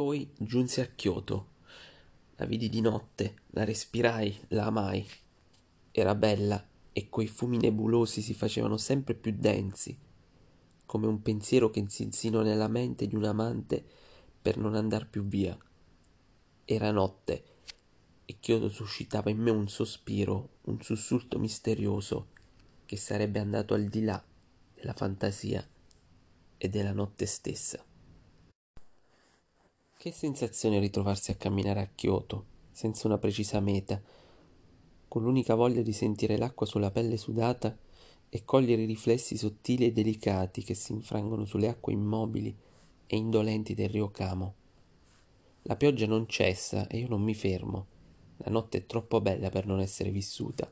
Poi giunsi a Kyoto. La vidi di notte, la respirai, la amai. Era bella e quei fumi nebulosi si facevano sempre più densi, come un pensiero che insinzinò nella mente di un amante per non andar più via. Era notte e Kyoto suscitava in me un sospiro, un sussulto misterioso che sarebbe andato al di là della fantasia e della notte stessa. Che sensazione ritrovarsi a camminare a Kyoto, senza una precisa meta, con l'unica voglia di sentire l'acqua sulla pelle sudata e cogliere i riflessi sottili e delicati che si infrangono sulle acque immobili e indolenti del rio Kamo. La pioggia non cessa e io non mi fermo. La notte è troppo bella per non essere vissuta.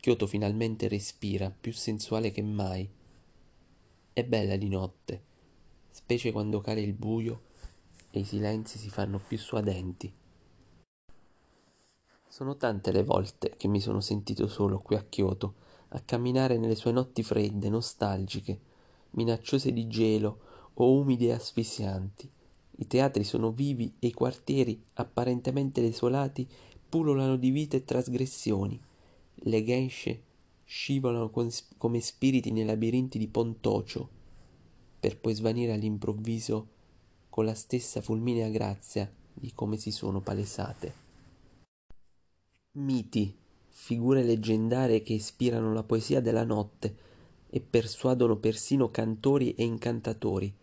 Kyoto finalmente respira, più sensuale che mai. È bella di notte, specie quando cade il buio e i silenzi si fanno più suadenti. Sono tante le volte che mi sono sentito solo qui a Kyoto, a camminare nelle sue notti fredde, nostalgiche, minacciose di gelo o umide e asfissianti. I teatri sono vivi e i quartieri, apparentemente desolati, pululano di vite e trasgressioni. Le genshe scivolano come spiriti nei labirinti di Pontocho, per poi svanire all'improvviso con la stessa fulminea grazia di come si sono palesate. Miti, figure leggendarie che ispirano la poesia della notte e persuadono persino cantori e incantatori.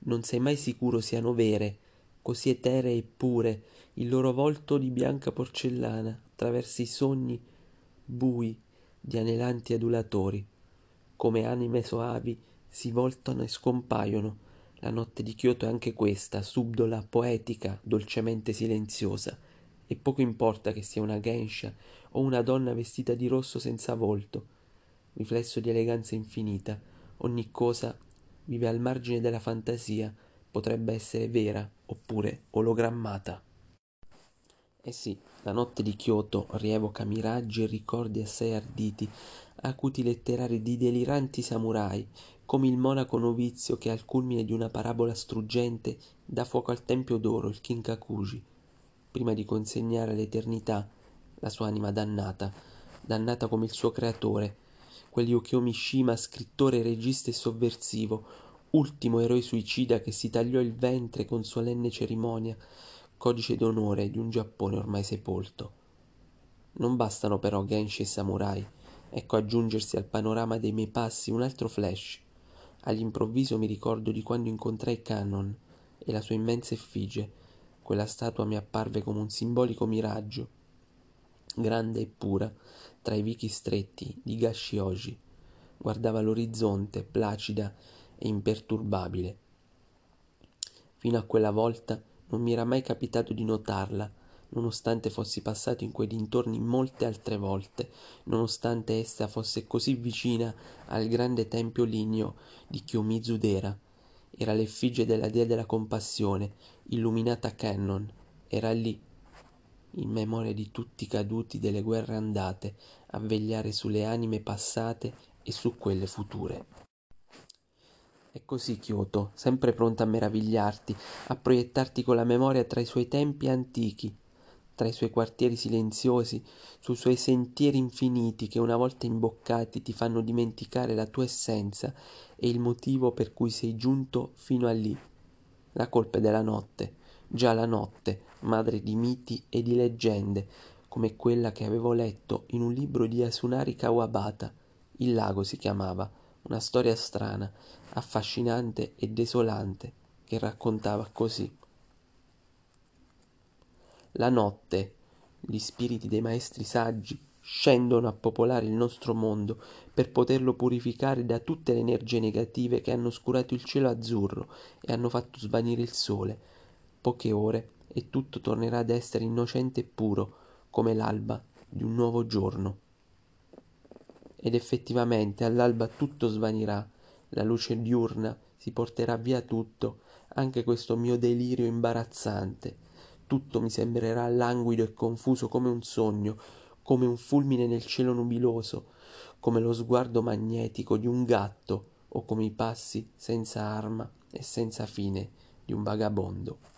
Non sei mai sicuro siano vere, così eteree e pure, il loro volto di bianca porcellana, attraverso i sogni bui di anelanti adulatori. Come anime soavi si voltano e scompaiono. La notte di Kyoto è anche questa, subdola, poetica, dolcemente silenziosa, e poco importa che sia una gensha o una donna vestita di rosso senza volto, riflesso di eleganza infinita, ogni cosa vive al margine della fantasia, potrebbe essere vera oppure ologrammata. Eh sì, la notte di Kyoto rievoca miraggi e ricordi assai arditi, acuti letterari di deliranti samurai, come il monaco novizio che al culmine di una parabola struggente dà fuoco al tempio d'oro, il Kinkakuji, prima di consegnare all'eternità la sua anima dannata, dannata come il suo creatore, quell'Yukio Mishima, scrittore, regista e sovversivo, ultimo eroe suicida che si tagliò il ventre con solenne cerimonia, codice d'onore di un Giappone ormai sepolto. Non bastano però genshi e samurai. Ecco aggiungersi al panorama dei miei passi un altro flash. All'improvviso mi ricordo di quando incontrai Kannon e la sua immensa effigie. Quella statua mi apparve come un simbolico miraggio, grande e pura, tra i vichi stretti di Gashioji. Guardava l'orizzonte, placida e imperturbabile. Fino a quella volta non mi era mai capitato di notarla, nonostante fossi passato in quei dintorni molte altre volte, nonostante essa fosse così vicina al grande tempio ligneo di Kiyomizu-dera. Era l'effigie della dea della compassione, illuminata Kannon. Era lì, in memoria di tutti i caduti delle guerre andate, a vegliare sulle anime passate e su quelle future. E così Kyoto, sempre pronta a meravigliarti, a proiettarti con la memoria tra i suoi tempi antichi, tra i suoi quartieri silenziosi, sui suoi sentieri infiniti che una volta imboccati ti fanno dimenticare la tua essenza e il motivo per cui sei giunto fino a lì. La colpa è della notte, già la notte, madre di miti e di leggende, come quella che avevo letto in un libro di Yasunari Kawabata, Il lago si chiamava, una storia strana, affascinante e desolante, che raccontava così. La notte, gli spiriti dei maestri saggi scendono a popolare il nostro mondo per poterlo purificare da tutte le energie negative che hanno oscurato il cielo azzurro e hanno fatto svanire il sole. Poche ore e tutto tornerà ad essere innocente e puro, come l'alba di un nuovo giorno. Ed effettivamente all'alba tutto svanirà, la luce diurna si porterà via tutto, anche questo mio delirio imbarazzante. Tutto mi sembrerà languido e confuso come un sogno, come un fulmine nel cielo nubiloso, come lo sguardo magnetico di un gatto o come i passi senza arma e senza fine di un vagabondo.